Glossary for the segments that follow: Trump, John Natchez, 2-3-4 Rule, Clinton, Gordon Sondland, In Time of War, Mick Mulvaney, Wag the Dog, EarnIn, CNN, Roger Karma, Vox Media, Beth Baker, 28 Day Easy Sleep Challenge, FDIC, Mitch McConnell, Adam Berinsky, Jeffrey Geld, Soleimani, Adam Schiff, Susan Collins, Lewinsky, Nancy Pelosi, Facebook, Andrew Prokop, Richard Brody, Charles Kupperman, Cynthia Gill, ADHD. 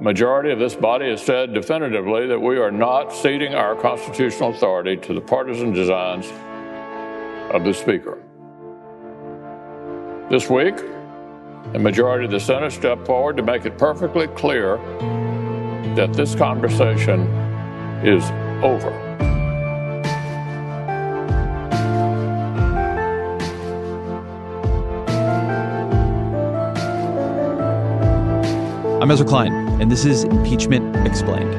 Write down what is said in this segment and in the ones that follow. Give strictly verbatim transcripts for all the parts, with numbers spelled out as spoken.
majority of this body has said definitively that we are not ceding our constitutional authority to the partisan designs of the Speaker. This week, the majority of the Senate stepped forward to make it perfectly clear that this conversation is over. I'm Ezra Klein, and this is Impeachment Explained.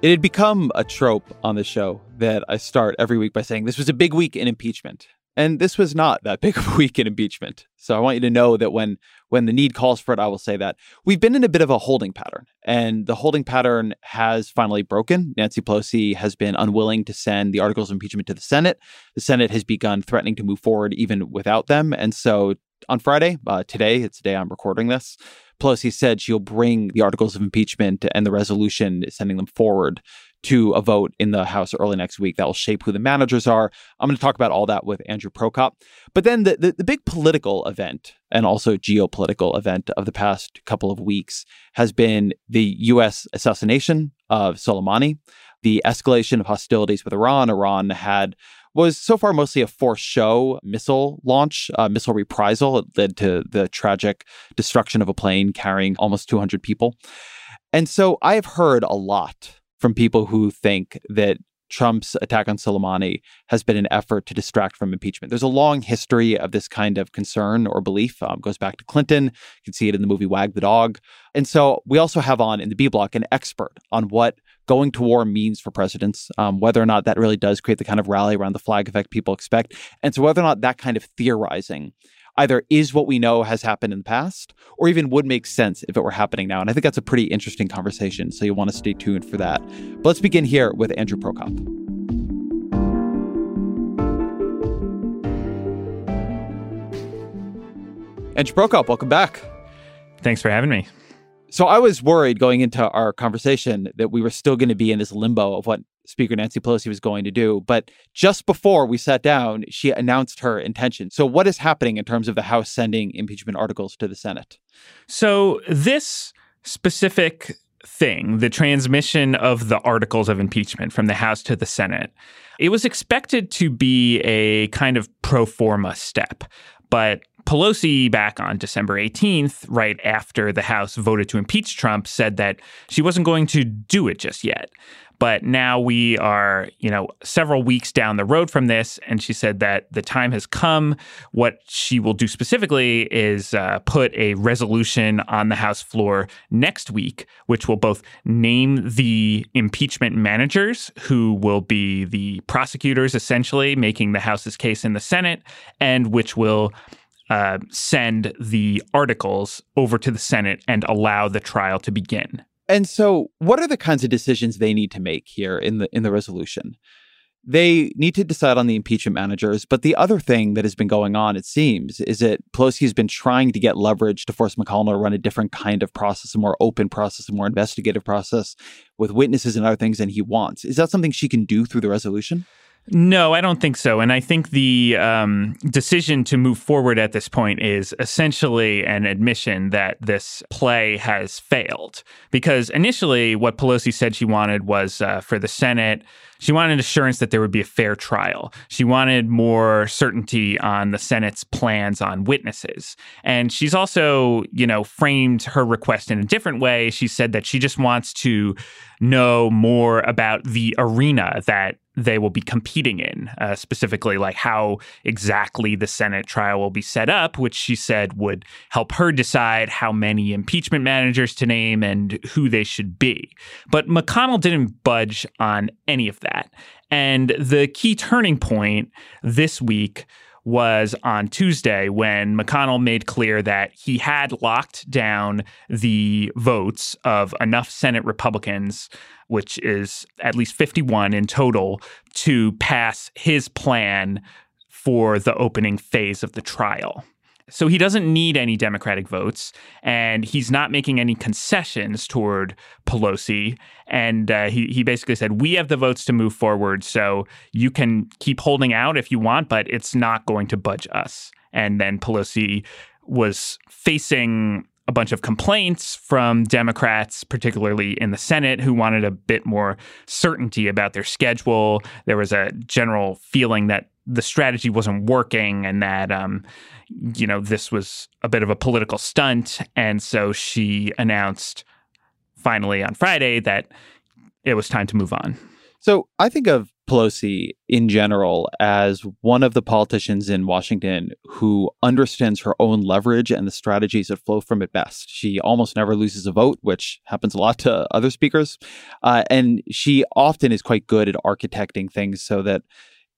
It had become a trope on the show that I start every week by saying this was a big week in impeachment. And this was not that big of a week in impeachment. So I want you to know that when when the need calls for it, I will say that. We've been in a bit of a holding pattern, and the holding pattern has finally broken. Nancy Pelosi has been unwilling to send the articles of impeachment to the Senate. The Senate has begun threatening to move forward even without them. And so on Friday, uh, today, it's the day I'm recording this, Pelosi said she'll bring the articles of impeachment and the resolution sending them forward to a vote in the House early next week. That will shape who the managers are. I'm going to talk about all that with Andrew Prokop. But then the, the, the big political event and also geopolitical event of the past couple of weeks has been the U S assassination of Soleimani, the escalation of hostilities with Iran. Iran had was so far mostly a forced show missile launch, uh, missile reprisal. It led to the tragic destruction of a plane carrying almost two hundred people. And so I've heard a lot from people who think that Trump's attack on Soleimani has been an effort to distract from impeachment. There's a long history of this kind of concern or belief. Um, goes back to Clinton. You can see it in the movie Wag the Dog. And so we also have on in the B Block an expert on what going to war means for presidents, um, whether or not that really does create the kind of rally around the flag effect people expect. And so whether or not that kind of theorizing either is what we know has happened in the past or even would make sense if it were happening now. And I think that's a pretty interesting conversation. So you'll want to stay tuned for that. But let's begin here with Andrew Prokop. Andrew Prokop, welcome back. Thanks for having me. So I was worried going into our conversation that we were still going to be in this limbo of what Speaker Nancy Pelosi was going to do. But just before we sat down, she announced her intention. So what is happening in terms of the House sending impeachment articles to the Senate? So this specific thing, the transmission of the articles of impeachment from the House to the Senate, it was expected to be a kind of pro forma step. But Pelosi, back on December eighteenth, right after the House voted to impeach Trump, said that she wasn't going to do it just yet. But now we are, you know, several weeks down the road from this, and she said that the time has come. What she will do specifically is uh, put a resolution on the House floor next week, which will both name the impeachment managers, who will be the prosecutors, essentially, making the House's case in the Senate, and which will uh, send the articles over to the Senate and allow the trial to begin. And so what are the kinds of decisions they need to make here in the in the resolution? They need to decide on the impeachment managers. But the other thing that has been going on, it seems, is that Pelosi has been trying to get leverage to force McConnell to run a different kind of process, a more open process, a more investigative process with witnesses and other things than he wants. Is that something she can do through the resolution? No, I don't think so. And I think the um, decision to move forward at this point is essentially an admission that this play has failed. Because initially, what Pelosi said she wanted was uh, for the Senate, she wanted assurance that there would be a fair trial. She wanted more certainty on the Senate's plans on witnesses. And she's also, you know, framed her request in a different way. She said that she just wants to know more about the arena that they will be competing in, uh, specifically like how exactly the Senate trial will be set up, which she said would help her decide how many impeachment managers to name and who they should be. But McConnell didn't budge on any of that. And the key turning point this week was on Tuesday when McConnell made clear that he had locked down the votes of enough Senate Republicans, which is at least fifty-one in total, to pass his plan for the opening phase of the trial. So he doesn't need any Democratic votes, and he's not making any concessions toward Pelosi. And uh, he, he basically said, we have the votes to move forward, so you can keep holding out if you want, but it's not going to budge us. And then Pelosi was facing a bunch of complaints from Democrats, particularly in the Senate, who wanted a bit more certainty about their schedule. There was a general feeling that the strategy wasn't working and that, um, you know, this was a bit of a political stunt. And so she announced finally on Friday that it was time to move on. So I think of Pelosi in general as one of the politicians in Washington who understands her own leverage and the strategies that flow from it best. She almost never loses a vote, which happens a lot to other speakers. Uh, and she often is quite good at architecting things so that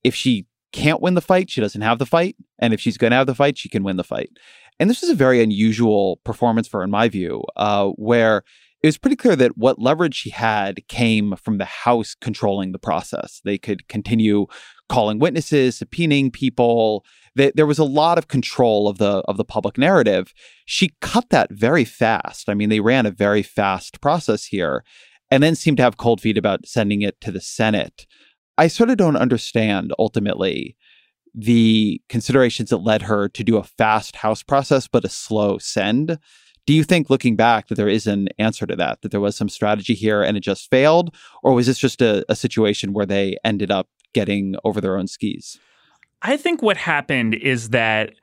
if she can't win the fight, she doesn't have the fight. And if she's going to have the fight, she can win the fight. And this is a very unusual performance for her, in my view, uh, where it was pretty clear that what leverage she had came from the House controlling the process. They could continue calling witnesses, subpoenaing people. They, there was a lot of control of the of the public narrative. She cut that very fast. I mean, they ran a very fast process here and then seemed to have cold feet about sending it to the Senate. I sort of don't understand, ultimately, the considerations that led her to do a fast House process, but a slow send. Do you think, looking back, that there is an answer to that, that there was some strategy here and it just failed? Or was this just a, a situation where they ended up getting over their own skis? I think what happened is that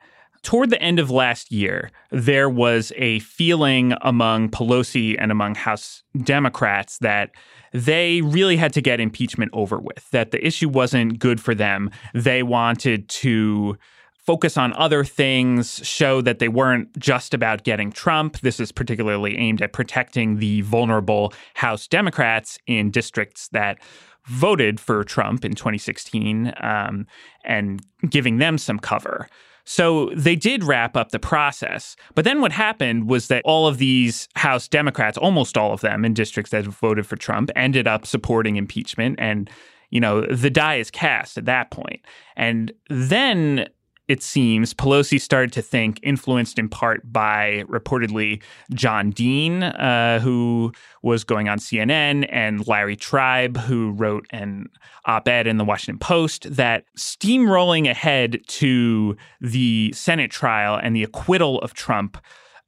toward the end of last year, there was a feeling among Pelosi and among House Democrats that they really had to get impeachment over with, that the issue wasn't good for them. They wanted to focus on other things, show that they weren't just about getting Trump. This is particularly aimed at protecting the vulnerable House Democrats in districts that voted for Trump in twenty sixteen, um, and giving them some cover. So they did wrap up the process. But then what happened was that all of these House Democrats, almost all of them in districts that voted for Trump, ended up supporting impeachment. And, you know, the die is cast at that point. And then, it seems, Pelosi started to think, influenced in part by reportedly John Dean, uh, who was going on C N N, and Larry Tribe, who wrote an op-ed in the Washington Post, that steamrolling ahead to the Senate trial and the acquittal of Trump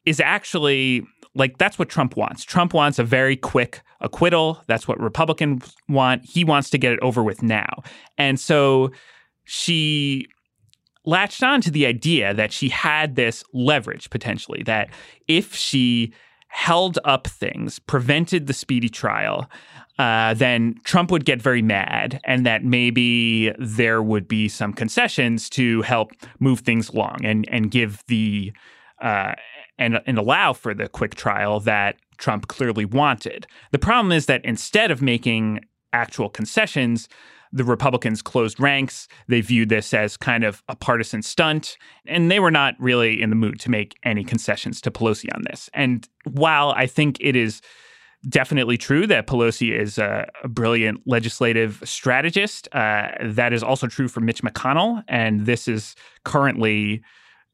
is actually, like, that's what Trump wants. Trump wants a very quick acquittal. That's what Republicans want. He wants to get it over with now. And so she latched on to the idea that she had this leverage, potentially, that if she held up things, prevented the speedy trial, uh, then Trump would get very mad and that maybe there would be some concessions to help move things along and, and give the uh, and, and allow for the quick trial that Trump clearly wanted. The problem is that instead of making actual concessions, the Republicans closed ranks. They viewed this as kind of a partisan stunt, and they were not really in the mood to make any concessions to Pelosi on this. And while I think it is definitely true that Pelosi is a, a brilliant legislative strategist, uh, that is also true for Mitch McConnell, and this is currently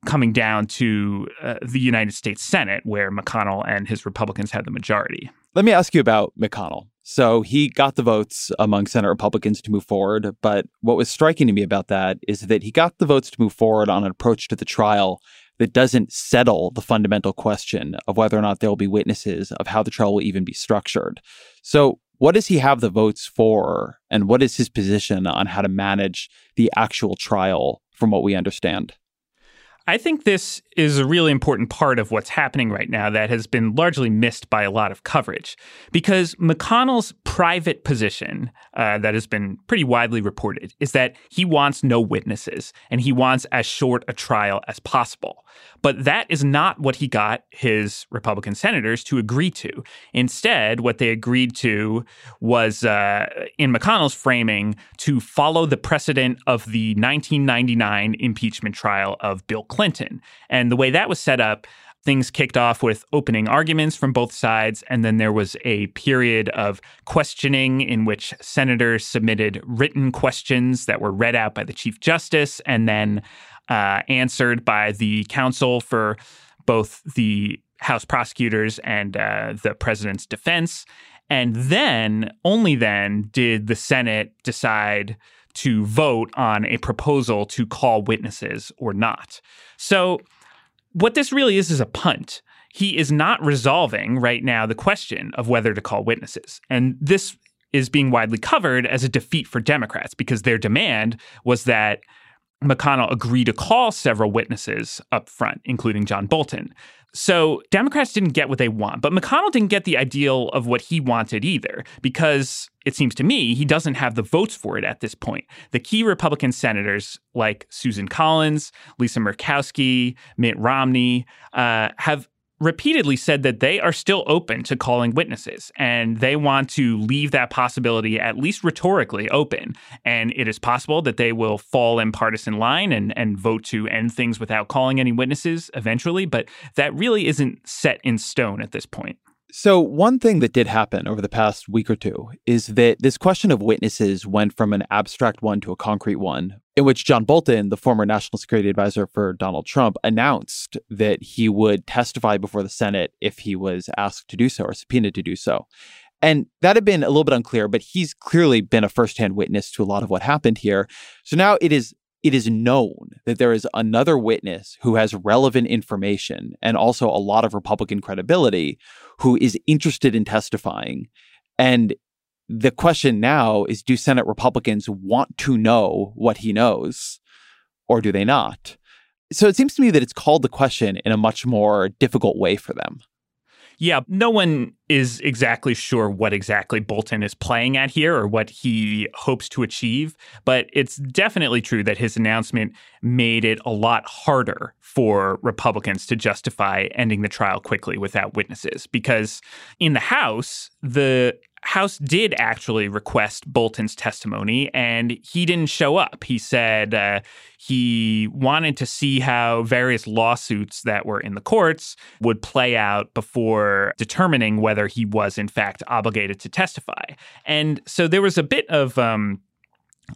coming down to uh, the United States Senate, where McConnell and his Republicans had the majority. Let me ask you about McConnell. So he got the votes among Senate Republicans to move forward. But what was striking to me about that is that he got the votes to move forward on an approach to the trial that doesn't settle the fundamental question of whether or not there will be witnesses, of how the trial will even be structured. So what does he have the votes for? And what is his position on how to manage the actual trial from what we understand? I think this is a really important part of what's happening right now that has been largely missed by a lot of coverage, because McConnell's private position uh, that has been pretty widely reported is that he wants no witnesses and he wants as short a trial as possible. But that is not what he got his Republican senators to agree to. Instead, what they agreed to was, uh, in McConnell's framing, to follow the precedent of the nineteen ninety-nine impeachment trial of Bill Clinton. And the way that was set up, things kicked off with opening arguments from both sides, and then there was a period of questioning in which senators submitted written questions that were read out by the Chief Justice and then uh, answered by the counsel for both the House prosecutors and uh, the president's defense. And then, only then, did the Senate decide to vote on a proposal to call witnesses or not. So what this really is is a punt. He is not resolving right now the question of whether to call witnesses. And this is being widely covered as a defeat for Democrats because their demand was that McConnell agreed to call several witnesses up front, including John Bolton. So Democrats didn't get what they want, but McConnell didn't get the ideal of what he wanted either, because it seems to me he doesn't have the votes for it at this point. The key Republican senators like Susan Collins, Lisa Murkowski, Mitt Romney uh, have repeatedly said that they are still open to calling witnesses, and they want to leave that possibility at least rhetorically open. And it is possible that they will fall in partisan line and, and vote to end things without calling any witnesses eventually, but that really isn't set in stone at this point. So one thing that did happen over the past week or two is that this question of witnesses went from an abstract one to a concrete one, in which John Bolton, the former national security advisor for Donald Trump, announced that he would testify before the Senate if he was asked to do so or subpoenaed to do so. And that had been a little bit unclear, but he's clearly been a firsthand witness to a lot of what happened here. So now it is It is known that there is another witness who has relevant information and also a lot of Republican credibility who is interested in testifying. And the question now is, do Senate Republicans want to know what he knows, or do they not? So it seems to me that it's called the question in a much more difficult way for them. Yeah, no one is exactly sure what exactly Bolton is playing at here or what he hopes to achieve, but it's definitely true that his announcement made it a lot harder for Republicans to justify ending the trial quickly without witnesses, because in the House, the House did actually request Bolton's testimony, and he didn't show up. He said uh, he wanted to see how various lawsuits that were in the courts would play out before determining whether he was, in fact, obligated to testify. And so there was a bit of um,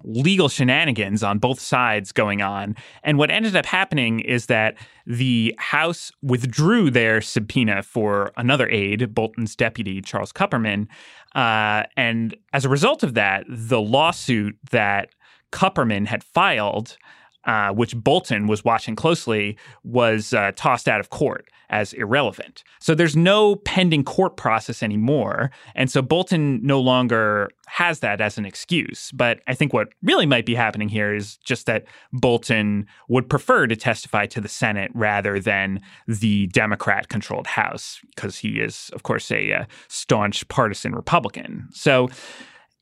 legal shenanigans on both sides going on. And what ended up happening is that the House withdrew their subpoena for another aide, Bolton's deputy, Charles Kupperman. Uh, and as a result of that, the lawsuit that Kupperman had filed, uh, which Bolton was watching closely, was uh, tossed out of court as irrelevant. So there's no pending court process anymore. And so Bolton no longer has that as an excuse. But I think what really might be happening here is just that Bolton would prefer to testify to the Senate rather than the Democrat-controlled House, because he is, of course, a, a staunch partisan Republican. So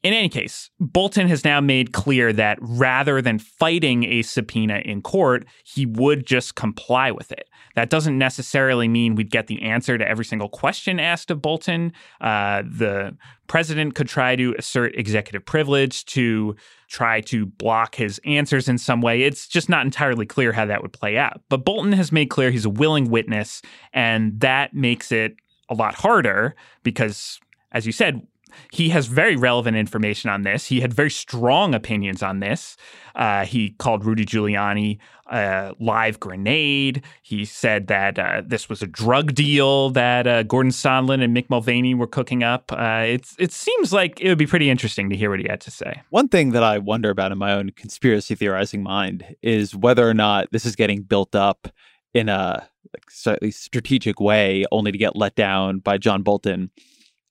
in any case, Bolton has now made clear that rather than fighting a subpoena in court, he would just comply with it. That doesn't necessarily mean we'd get the answer to every single question asked of Bolton. Uh, the president could try to assert executive privilege to try to block his answers in some way. It's just not entirely clear how that would play out. But Bolton has made clear he's a willing witness, and that makes it a lot harder because, as you said, he has very relevant information on this. He had very strong opinions on this. Uh, he called Rudy Giuliani a live grenade. He said that uh, this was a drug deal that uh, Gordon Sondland and Mick Mulvaney were cooking up. Uh, it's, it seems like it would be pretty interesting to hear what he had to say. One thing that I wonder about in my own conspiracy theorizing mind is whether or not this is getting built up in a like, slightly strategic way, only to get let down by John Bolton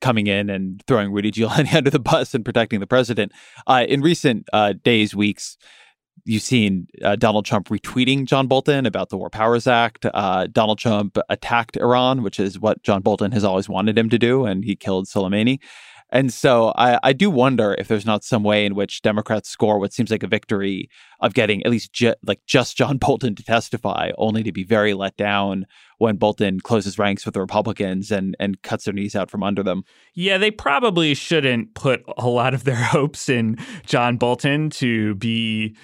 coming in and throwing Rudy Giuliani under the bus and protecting the president. Uh, in recent uh, days, weeks, you've seen uh, Donald Trump retweeting John Bolton about the War Powers Act. Uh, Donald Trump attacked Iran, which is what John Bolton has always wanted him to do, and he killed Soleimani. And so I, I do wonder if there's not some way in which Democrats score what seems like a victory of getting at least ju- like just John Bolton to testify, only to be very let down when Bolton closes ranks with the Republicans and, and cuts their knees out from under them. Yeah, they probably shouldn't put a lot of their hopes in John Bolton to be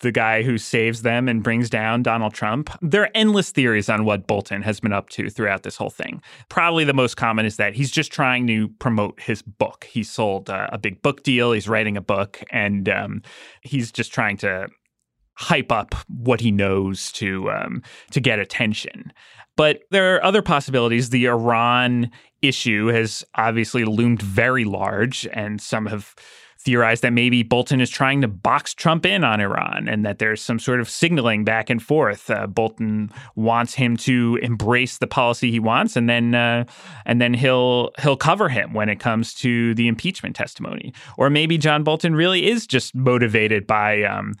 the guy who saves them and brings down Donald Trump. There are endless theories on what Bolton has been up to throughout this whole thing. Probably the most common is that he's just trying to promote his book. He sold uh, a big book deal. He's writing a book, and um, he's just trying to hype up what he knows to um, to get attention. But there are other possibilities. The Iran issue has obviously loomed very large, and some have theorized that maybe Bolton is trying to box Trump in on Iran and that there's some sort of signaling back and forth. Uh, Bolton wants him to embrace the policy he wants, and then uh, and then he'll he'll cover him when it comes to the impeachment testimony. Or maybe John Bolton really is just motivated by um,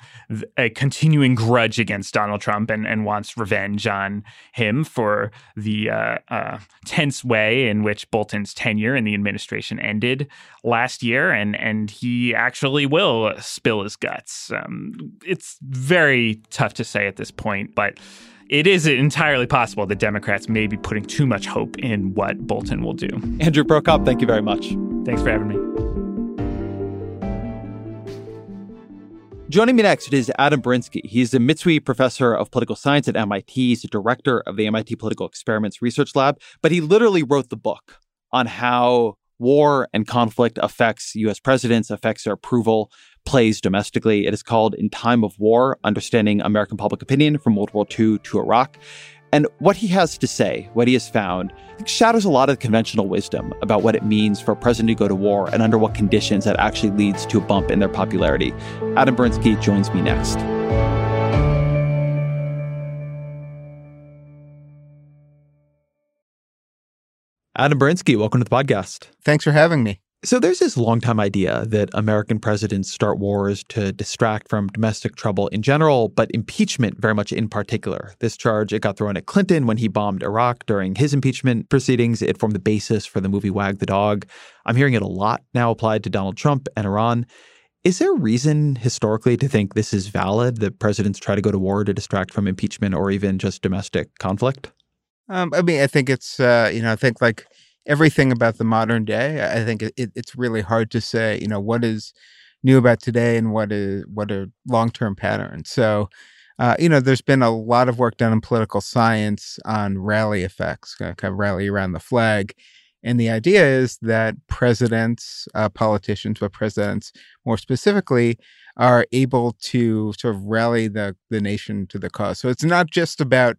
a continuing grudge against Donald Trump and, and wants revenge on him for the uh, uh, tense way in which Bolton's tenure in the administration ended last year, and and he actually will spill his guts. Um, it's very tough to say at this point, but it is entirely possible that Democrats may be putting too much hope in what Bolton will do. Andrew Prokop, thank you very much. Thanks for having me. Joining me next is Adam Berinsky. He's the Mitsui Professor of Political Science at M I T. He's the director of the M I T Political Experiments Research Lab, but he literally wrote the book on how war and conflict affects U S presidents, affects their approval, plays domestically. It is called In Time of War, Understanding American Public Opinion from World War Two to Iraq. And what he has to say, what he has found, shatters a lot of conventional wisdom about what it means for a president to go to war and under what conditions that actually leads to a bump in their popularity. Adam Berinsky joins me next. Adam Berinsky, welcome to the podcast. Thanks for having me. So there's this long-time idea that American presidents start wars to distract from domestic trouble in general, but impeachment very much in particular. This charge, it got thrown at Clinton when he bombed Iraq during his impeachment proceedings. It formed the basis for the movie Wag the Dog. I'm hearing it a lot now applied to Donald Trump and Iran. Is there reason historically to think this is valid, that presidents try to go to war to distract from impeachment or even just domestic conflict? Um, I mean, I think it's, uh, you know, I think like everything about the modern day, I think it, it, it's really hard to say, you know, what is new about today and what is what are long-term patterns. So, uh, you know, there's been a lot of work done in political science on rally effects, kind of rally around the flag. And the idea is that presidents, uh, politicians, but presidents more specifically, are able to sort of rally the, the nation to the cause. So it's not just about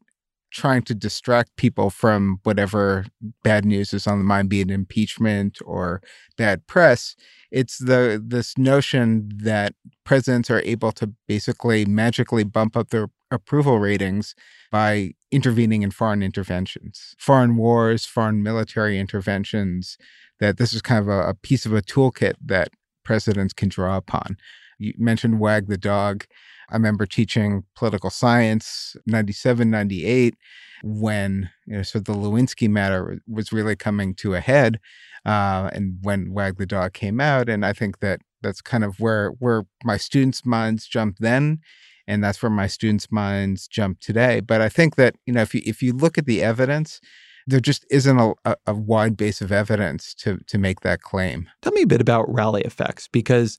trying to distract people from whatever bad news is on the mind, be it impeachment or bad press. It's the this notion that presidents are able to basically magically bump up their approval ratings by intervening in foreign interventions, foreign wars, foreign military interventions, that this is kind of a, a piece of a toolkit that presidents can draw upon. You mentioned Wag the Dog. I remember teaching political science, ninety-seven, ninety-eight, when you know, so the Lewinsky matter was really coming to a head, uh, and when Wag the Dog came out. And I think that that's kind of where, where my students' minds jumped then, and that's where my students' minds jump today. But I think that, you know, if you, if you look at the evidence, there just isn't a, a wide base of evidence to to make that claim. Tell me a bit about rally effects, because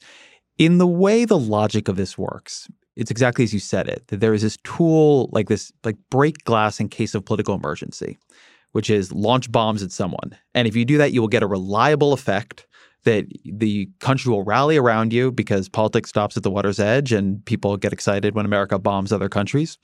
in the way the logic of this works, it's exactly as you said it, that there is this tool like this, like break glass in case of political emergency, which is launch bombs at someone. And if you do that, you will get a reliable effect that the country will rally around you because politics stops at the water's edge and people get excited when America bombs other countries.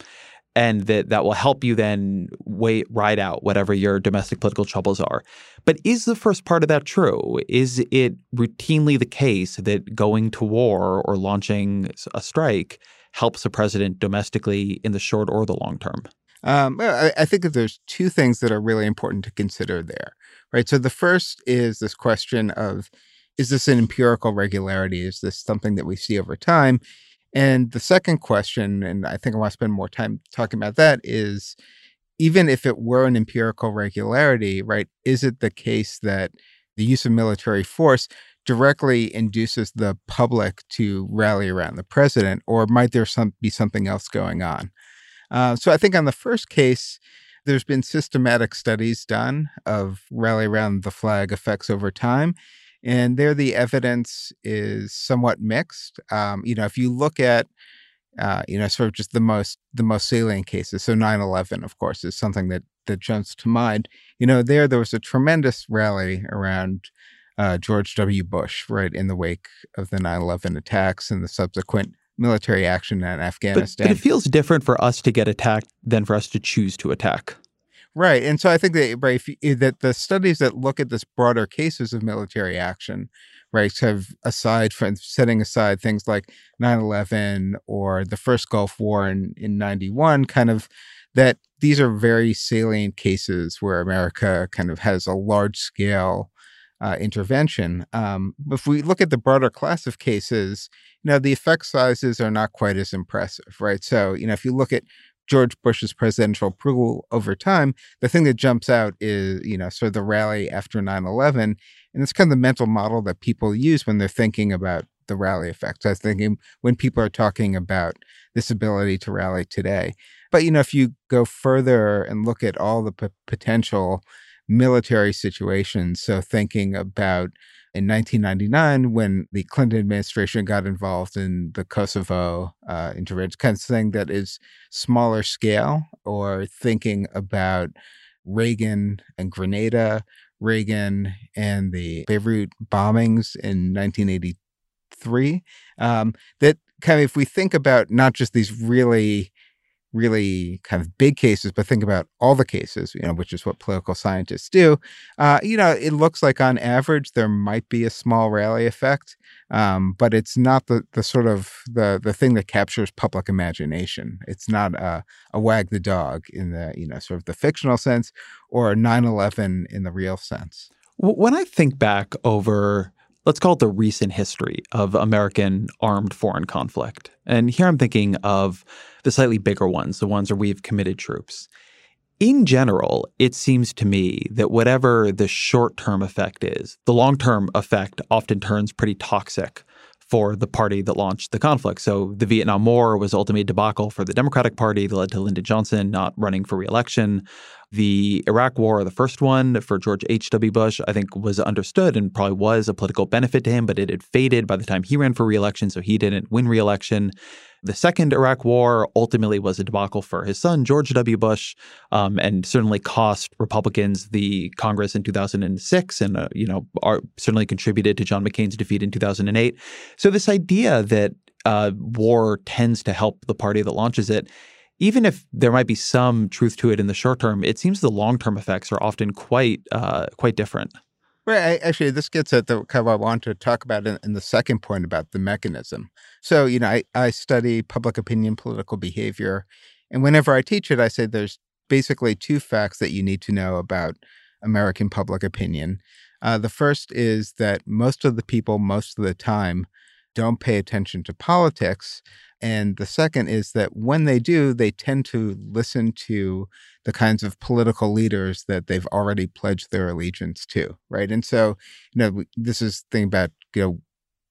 And that, that will help you then wait, ride out whatever your domestic political troubles are. But is the first part of that true? Is it routinely the case that going to war or launching a strike helps a president domestically in the short or the long term? Um, I, I think that there's two things that are really important to consider there, right? So the first is this question of, is this an empirical regularity? Is this something that we see over time? And the second question, and I think I want to spend more time talking about that, is even if it were an empirical regularity, right, is it the case that the use of military force directly induces the public to rally around the president, or might there some, be something else going on? Uh, so I think on the first case, there's been systematic studies done of rally around the flag effects over time. And there the evidence is somewhat mixed. Um, you know, if you look at, uh, you know, sort of just the most the most salient cases. So nine eleven, of course, is something that, that jumps to mind. You know, there there was a tremendous rally around uh, George W. Bush, right, in the wake of the nine eleven attacks and the subsequent military action in Afghanistan. But, but it feels different for us to get attacked than for us to choose to attack. Right. And so I think that, right, if you, that the studies that look at this broader cases of military action, rights have, aside from setting aside things like nine eleven or the first Gulf War in, in ninety-one, kind of that these are very salient cases where America kind of has a large scale uh, intervention. Um, if we look at the broader class of cases, you know, the effect sizes are not quite as impressive, right? So, you know, if you look at George Bush's presidential approval over time, the thing that jumps out is, you know, sort of the rally after nine eleven. And it's kind of the mental model that people use when they're thinking about the rally effect. So I was thinking when people are talking about this ability to rally today. But, you know, if you go further and look at all the p- potential military situations, so thinking about in nineteen ninety-nine, when the Clinton administration got involved in the Kosovo uh, intervention, kind of thing that is smaller scale, or thinking about Reagan and Grenada, Reagan and the Beirut bombings in nineteen eighty-three, um, that kind of, if we think about not just these really really kind of big cases, but think about all the cases, you know, which is what political scientists do, uh, you know, it looks like on average there might be a small rally effect, um, but it's not the the sort of the the thing that captures public imagination. It's not a, a wag the dog in the, you know, sort of the fictional sense, or a nine eleven in the real sense. When I think back over, let's call it the recent history of American armed foreign conflict, and here I'm thinking of the slightly bigger ones, the ones where we've committed troops. In general, it seems to me that whatever the short-term effect is, the long-term effect often turns pretty toxic for the party that launched the conflict. So the Vietnam War was ultimately a debacle for the Democratic Party that led to Lyndon Johnson not running for re-election. The Iraq War, the first one for George H W. Bush, I think was understood and probably was a political benefit to him, but it had faded by the time he ran for re-election, so he didn't win re-election. The second Iraq War ultimately was a debacle for his son, George W. Bush, um, and certainly cost Republicans the Congress in two thousand six and, uh, you know, are, certainly contributed to John McCain's defeat in two thousand eight. So this idea that uh, war tends to help the party that launches it, even if there might be some truth to it in the short term, it seems the long-term effects are often quite uh, quite different. Right. Actually, this gets at the kind of I want to talk about in, in the second point about the mechanism. So, you know, I, I study public opinion, political behavior, and whenever I teach it, I say there's basically two facts that you need to know about American public opinion. Uh, the first is that most of the people, most of the time, don't pay attention to politics. And the second is that when they do, they tend to listen to the kinds of political leaders that they've already pledged their allegiance to, right? And so, you know, this is the thing about, you know,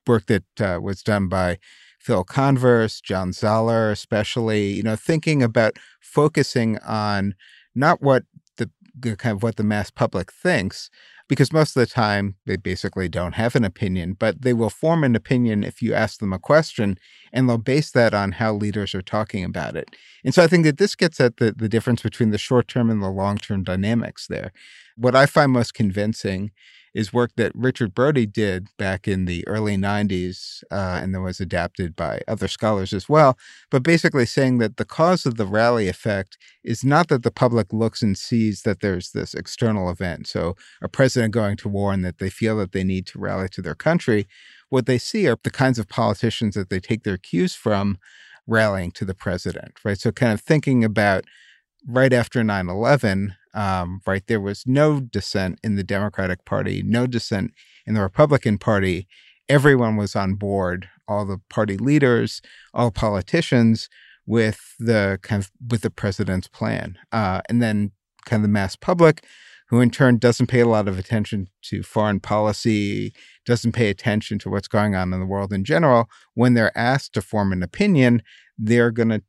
work that uh, was done by Phil Converse, John Zoller especially, you know, thinking about focusing on not what the kind of what the mass public thinks, because most of the time they basically don't have an opinion, but they will form an opinion if you ask them a question, and they'll base that on how leaders are talking about it. And so I think that this gets at the, the difference between the short-term and the long-term dynamics there. What I find most convincing is work that Richard Brody did back in the early nineties, uh, and that was adapted by other scholars as well, but basically saying that the cause of the rally effect is not that the public looks and sees that there's this external event, so a president going to war and that they feel that they need to rally to their country. What they see are the kinds of politicians that they take their cues from rallying to the president, right? So kind of thinking about right after nine eleven, Um, right, there was no dissent in the Democratic Party, no dissent in the Republican Party. Everyone was on board, all the party leaders, all politicians, with the kind of with the president's plan. Uh, and then kind of the mass public, who in turn doesn't pay a lot of attention to foreign policy, doesn't pay attention to what's going on in the world in general, when they're asked to form an opinion, they're going to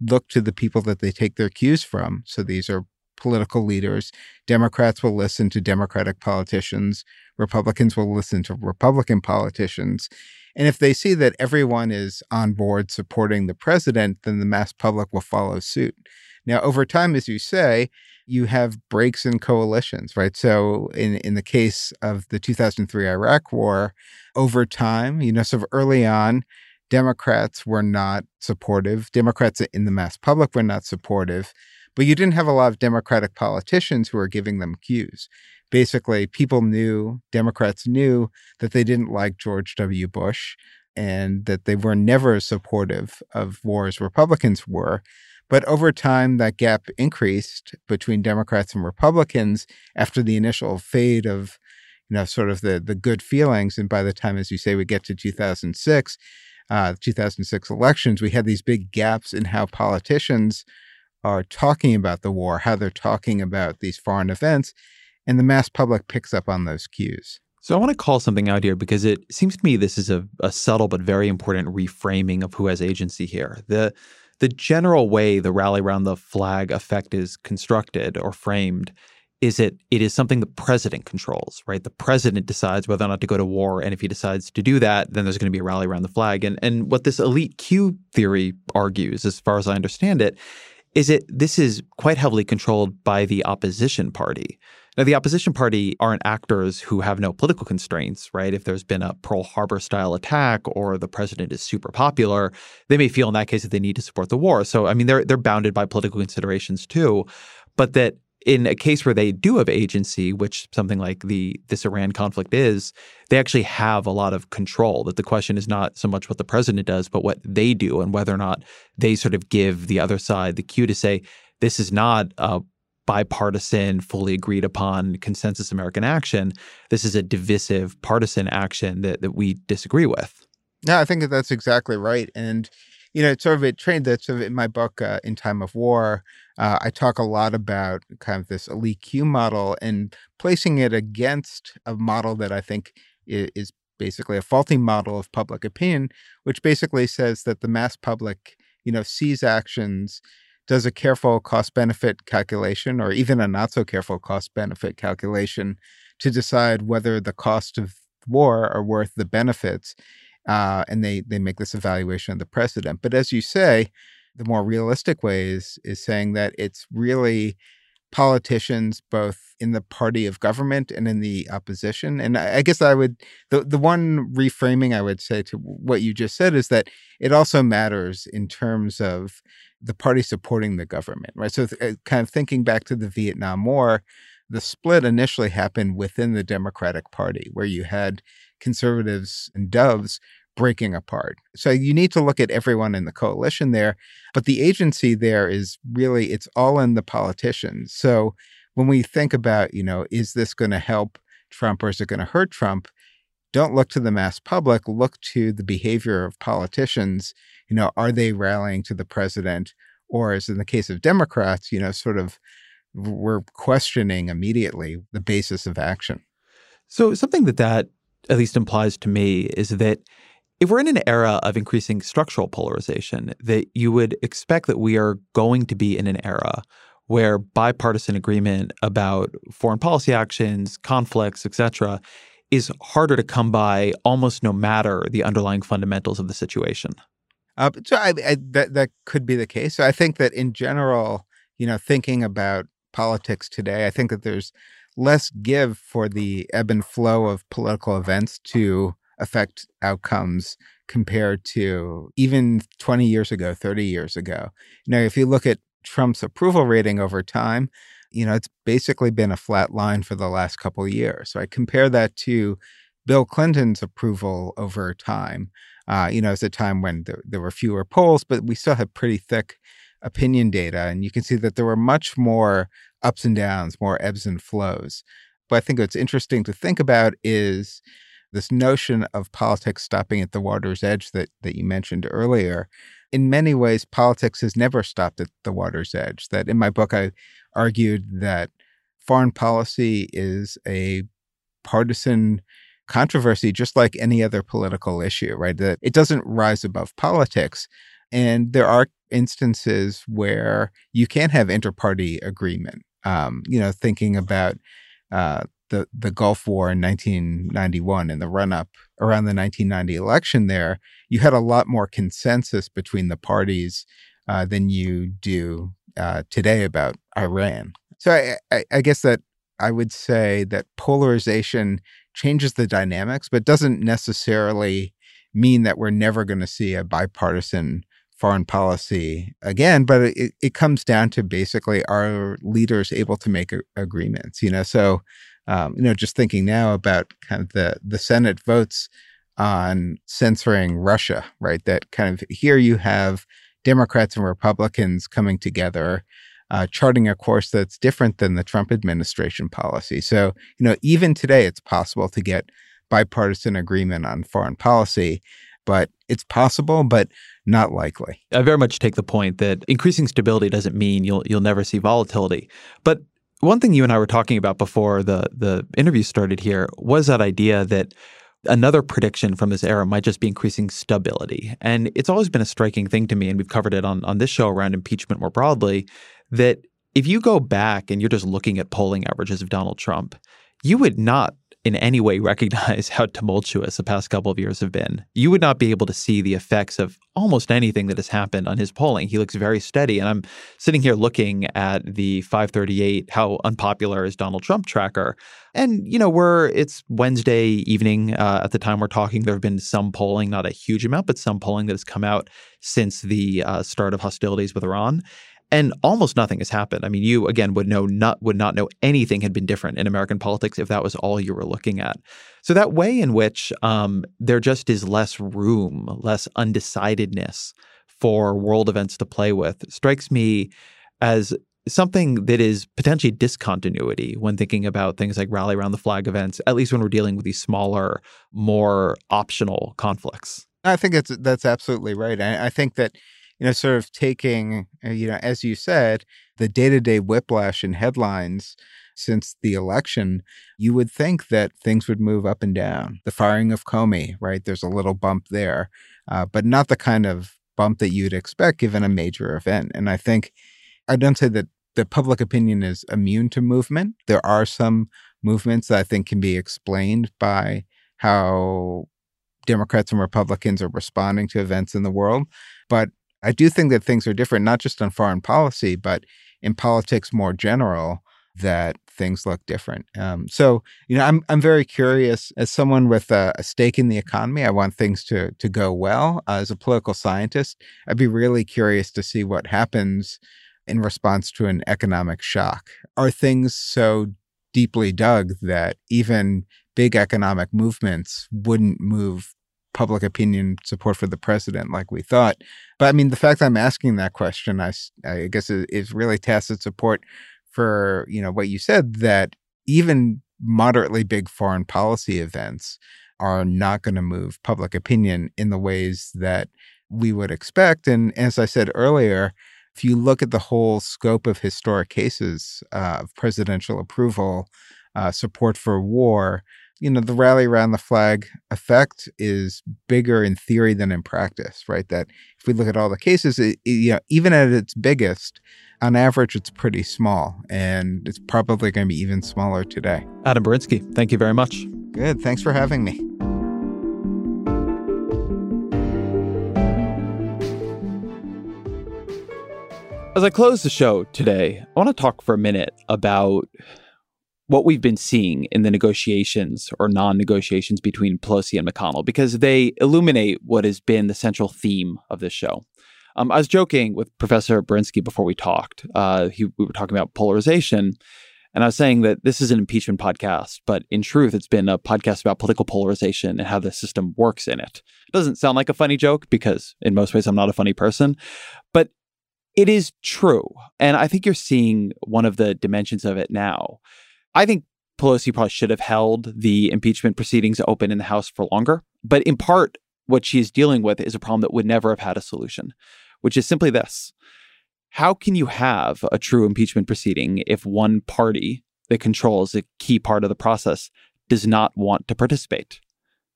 look to the people that they take their cues from. So these are political leaders. Democrats will listen to Democratic politicians. Republicans will listen to Republican politicians. And if they see that everyone is on board supporting the president, then the mass public will follow suit. Now, over time, as you say, you have breaks in coalitions, right? So in, in the case of the two thousand three Iraq War, over time, you know, sort of early on, Democrats were not supportive. Democrats in the mass public were not supportive. But you didn't have a lot of Democratic politicians who were giving them cues. basically people knew, Democrats knew, that they didn't like George W. Bush and that they were never supportive of war as Republicans were. But over time, that gap increased between Democrats and Republicans after the initial fade of, you know, sort of the, the good feelings. And by the time, as you say, we get to two thousand six, uh, two thousand six elections, we had these big gaps in how politicians are talking about the war, how they're talking about these foreign events, and the mass public picks up on those cues. So I want to call something out here because it seems to me this is a, a subtle but very important reframing of who has agency here. The the general way the rally around the flag effect is constructed or framed is it it is something the president controls, right? The president decides whether or not to go to war, and if he decides to do that, then there's going to be a rally around the flag. And and what this elite Q theory argues, as far as I understand it, is it this is quite heavily controlled by the opposition party. Now, the opposition party aren't actors who have no political constraints, right? If there's been a Pearl Harbor-style attack or the president is super popular, they may feel in that case that they need to support the war. So, I mean, they're they're bounded by political considerations too. But that in a case where they do have agency, which something like the this Iran conflict is, they actually have a lot of control, that the question is not so much what the president does, but what they do and whether or not they sort of give the other side the cue to say, this is not a bipartisan, fully agreed upon consensus American action. This is a divisive partisan action that, that we disagree with. No, I think that that's exactly right. And, you know, it's sort of it trained that sort of in my book, uh, In Time of War, uh, I talk a lot about kind of this elite Q model and placing it against a model that I think is, is basically a faulty model of public opinion, which basically says that the mass public, you know, sees actions, does a careful cost-benefit calculation or even a not-so-careful cost-benefit calculation to decide whether the cost of war are worth the benefits. Uh, and they they make this evaluation of the precedent. But as you say, the more realistic way is, is saying that it's really politicians both in the party of government and in the opposition. And I, I guess I would, the, the one reframing I would say to what you just said is that it also matters in terms of the party supporting the government, right? So th- kind of thinking back to the Vietnam War, the split initially happened within the Democratic Party, where you had conservatives and doves breaking apart. So you need to look at everyone in the coalition there. But the agency there is really, it's all in the politicians. So when we think about, you know, is this going to help Trump or is it going to hurt Trump? Don't look to the mass public, look to the behavior of politicians. You know, are they rallying to the president? Or as in the case of Democrats, you know, sort of we're questioning immediately the basis of action. So something that that at least implies to me is that if we're in an era of increasing structural polarization, that you would expect that we are going to be in an era where bipartisan agreement about foreign policy actions, conflicts, et cetera, is harder to come by almost no matter the underlying fundamentals of the situation. Uh, so I, I, that, that could be the case. So I think that in general, you know, thinking about politics today, I think that there's less give for the ebb and flow of political events to affect outcomes compared to even twenty years ago, thirty years ago. You know, if you look at Trump's approval rating over time, you know, it's basically been a flat line for the last couple of years. So I compare that to Bill Clinton's approval over time. Uh, you know, it's a time when there, there were fewer polls, but we still have pretty thick opinion data. And you can see that there were much more ups and downs, more ebbs and flows. But I think what's interesting to think about is this notion of politics stopping at the water's edge that, that you mentioned earlier. In many ways, politics has never stopped at the water's edge. That in my book, I argued that foreign policy is a partisan controversy, just like any other political issue, right? That it doesn't rise above politics. And there are instances where you can have inter-party agreement. Um, you know, thinking about uh, the the Gulf War in nineteen ninety-one and the run-up around the nineteen ninety election there, you had a lot more consensus between the parties uh, than you do uh, today about Iran. So I, I, I guess that I would say that polarization changes the dynamics, but doesn't necessarily mean that we're never going to see a bipartisan foreign policy again, but it, it comes down to basically are leaders able to make a, agreements, you know? So um, you know, just thinking now about kind of the, the Senate votes on censoring Russia, right? That kind of here you have Democrats and Republicans coming together, uh, charting a course that's different than the Trump administration policy. So, you know, even today it's possible to get bipartisan agreement on foreign policy, but it's possible, but not likely. I very much take the point that increasing stability doesn't mean you'll you'll never see volatility. But one thing you and I were talking about before the the interview started here was that idea that another prediction from this era might just be increasing stability. And it's always been a striking thing to me, and we've covered it on, on this show around impeachment more broadly, that if you go back and you're just looking at polling averages of Donald Trump, you would not in any way recognize how tumultuous the past couple of years have been. You would not be able to see the effects of almost anything that has happened on his polling. He looks very steady. And I'm sitting here looking at the five thirty-eight, how unpopular is Donald Trump tracker. And, you know, we're it's Wednesday evening uh, at the time we're talking. There have been some polling, not a huge amount, but some polling that has come out since the uh, start of hostilities with Iran. And almost nothing has happened. I mean, you, again, would know not would not know anything had been different in American politics if that was all you were looking at. So that way in which um, there just is less room, less undecidedness for world events to play with strikes me as something that is potentially discontinuity when thinking about things like rally around the flag events, at least when we're dealing with these smaller, more optional conflicts. I think that's, that's absolutely right. I, I think that you know, sort of taking, you know, as you said, the day-to-day whiplash in headlines since the election, you would think that things would move up and down. The firing of Comey, right? There's a little bump there, uh, but not the kind of bump that you'd expect given a major event. And I think, I don't say that the public opinion is immune to movement. There are some movements that I think can be explained by how Democrats and Republicans are responding to events in the world. But I do think that things are different, not just on foreign policy, but in politics more general, that things look different. Um, so, you know, I'm I'm very curious. As someone with a, a stake in the economy, I want things to to go well. Uh, as a political scientist, I'd be really curious to see what happens in response to an economic shock. Are things so deeply dug that even big economic movements wouldn't move public opinion support for the president like we thought? But I mean, the fact that I'm asking that question, I, I guess, is, is really tacit support for, you know, what you said, that even moderately big foreign policy events are not going to move public opinion in the ways that we would expect. And as I said earlier, if you look at the whole scope of historic cases uh, of presidential approval, uh, support for war, you know, the rally around the flag effect is bigger in theory than in practice, right? That if we look at all the cases, it, it, you know, even at its biggest, on average, it's pretty small. And it's probably going to be even smaller today. Adam Berinsky, thank you very much. Good. Thanks for having me. As I close the show today, I want to talk for a minute about what we've been seeing in the negotiations or non-negotiations between Pelosi and McConnell, because they illuminate what has been the central theme of this show. Um, I was joking with Professor Berinsky before we talked. Uh, he, we were talking about polarization, and I was saying that this is an impeachment podcast, but in truth, it's been a podcast about political polarization and how the system works in it. It doesn't sound like a funny joke because in most ways I'm not a funny person, but it is true. And I think you're seeing one of the dimensions of it now. I think Pelosi probably should have held the impeachment proceedings open in the House for longer. But in part, what she's dealing with is a problem that would never have had a solution, which is simply this. How can you have a true impeachment proceeding if one party that controls a key part of the process does not want to participate?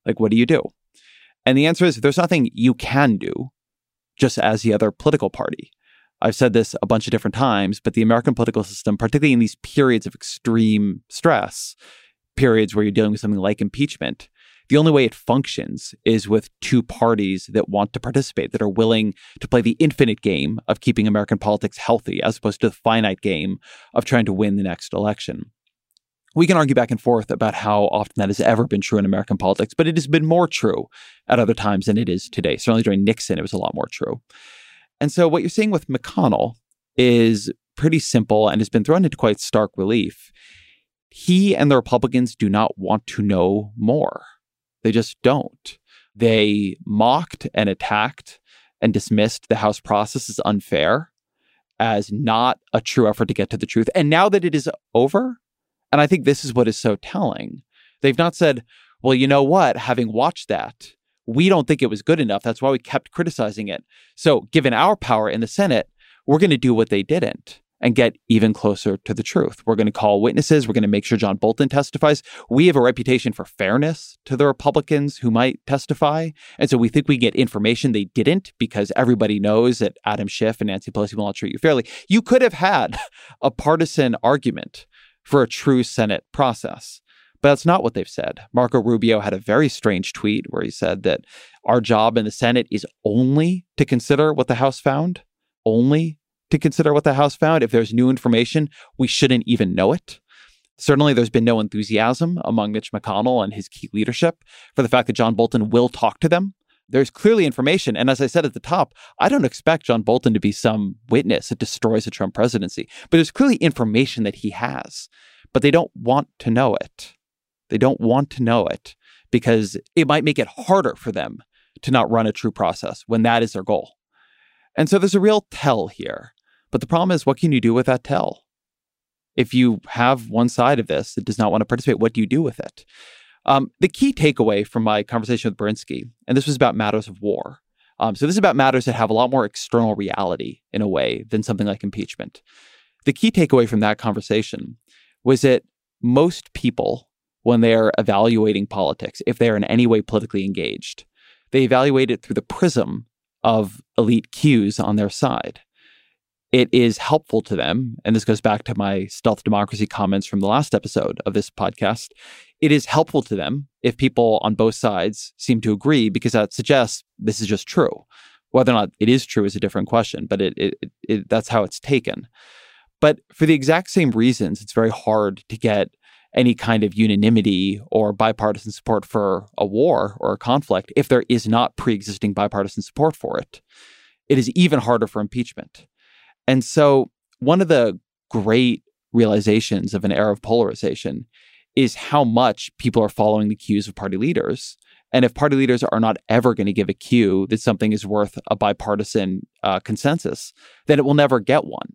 Like, what do you do? And the answer is there's nothing you can do, just as the other political party. I've said this a bunch of different times, but the American political system, particularly in these periods of extreme stress, periods where you're dealing with something like impeachment, the only way it functions is with two parties that want to participate, that are willing to play the infinite game of keeping American politics healthy, as opposed to the finite game of trying to win the next election. We can argue back and forth about how often that has ever been true in American politics, but it has been more true at other times than it is today. Certainly during Nixon, it was a lot more true. And so what you're seeing with McConnell is pretty simple and has been thrown into quite stark relief. He and the Republicans do not want to know more. They just don't. They mocked and attacked and dismissed the House process as unfair, as not a true effort to get to the truth. And now that it is over, and I think this is what is so telling, they've not said, well, you know what, having watched that, we don't think it was good enough. That's why we kept criticizing it. So given our power in the Senate, we're going to do what they didn't and get even closer to the truth. We're going to call witnesses. We're going to make sure John Bolton testifies. We have a reputation for fairness to the Republicans who might testify. And so we think we get information they didn't, because everybody knows that Adam Schiff and Nancy Pelosi will not treat you fairly. You could have had a partisan argument for a true Senate process. But that's not what they've said. Marco Rubio had a very strange tweet where he said that our job in the Senate is only to consider what the House found, only to consider what the House found. If there's new information, we shouldn't even know it. Certainly, there's been no enthusiasm among Mitch McConnell and his key leadership for the fact that John Bolton will talk to them. There's clearly information. And as I said at the top, I don't expect John Bolton to be some witness that destroys the Trump presidency. But there's clearly information that he has, but they don't want to know it. They don't want to know it because it might make it harder for them to not run a true process when that is their goal. And so there's a real tell here. But the problem is, what can you do with that tell? If you have one side of this that does not want to participate, what do you do with it? Um, the key takeaway from my conversation with Berinsky, and this was about matters of war. Um, so this is about matters that have a lot more external reality in a way than something like impeachment. The key takeaway from that conversation was that most people, when they're evaluating politics, if they're in any way politically engaged, they evaluate it through the prism of elite cues on their side. It is helpful to them, and this goes back to my stealth democracy comments from the last episode of this podcast, it is helpful to them if people on both sides seem to agree, because that suggests this is just true. Whether or not it is true is a different question, but it, it, it, that's how it's taken. But for the exact same reasons, it's very hard to get any kind of unanimity or bipartisan support for a war or a conflict if there is not pre-existing bipartisan support for it. It is even harder for impeachment. And so one of the great realizations of an era of polarization is how much people are following the cues of party leaders. And if party leaders are not ever going to give a cue that something is worth a bipartisan uh, consensus, then it will never get one,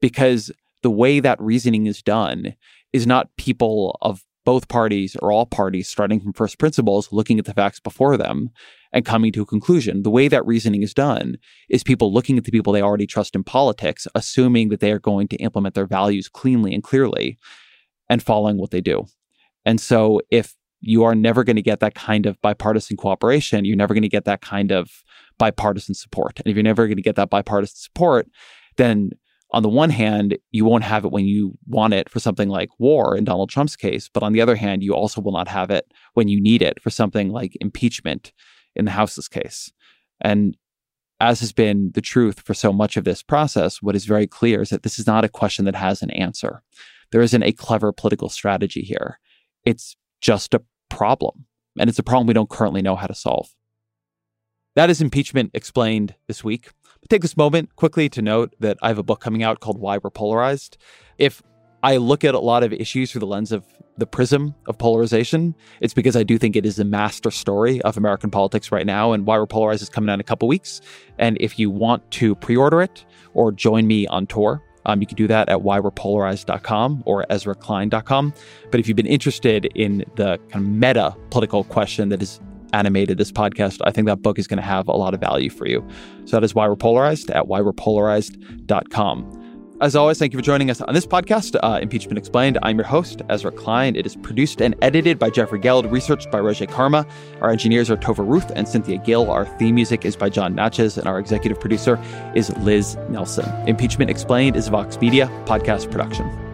because the way that reasoning is done is not people of both parties or all parties starting from first principles, looking at the facts before them and coming to a conclusion. The way that reasoning is done is people looking at the people they already trust in politics, assuming that they are going to implement their values cleanly and clearly, and following what they do. And so if you are never going to get that kind of bipartisan cooperation, you're never going to get that kind of bipartisan support. And if you're never going to get that bipartisan support, then on the one hand, you won't have it when you want it for something like war in Donald Trump's case. But on the other hand, you also will not have it when you need it for something like impeachment in the House's case. And as has been the truth for so much of this process, what is very clear is that this is not a question that has an answer. There isn't a clever political strategy here. It's just a problem. And it's a problem we don't currently know how to solve. That is Impeachment Explained this week. But take this moment quickly to note that I have a book coming out called Why We're Polarized. If I look at a lot of issues through the lens of the prism of polarization, it's because I do think it is the master story of American politics right now. And Why We're Polarized is coming out in a couple weeks. And if you want to pre-order it or join me on tour, Um, you can do that at why we're polarized dot com or ezra klein dot com. But if you've been interested in the kind of meta political question that is animated this podcast, I think that book is going to have a lot of value for you. So that is Why We're Polarized at why we're polarized dot com. As always, thank you for joining us on this podcast, uh, Impeachment Explained. I'm your host, Ezra Klein. It is produced and edited by Jeffrey Geld, researched by Roger Karma. Our engineers are Tova Ruth and Cynthia Gill. Our theme music is by John Natchez, and our executive producer is Liz Nelson. Impeachment Explained is a Vox Media podcast production.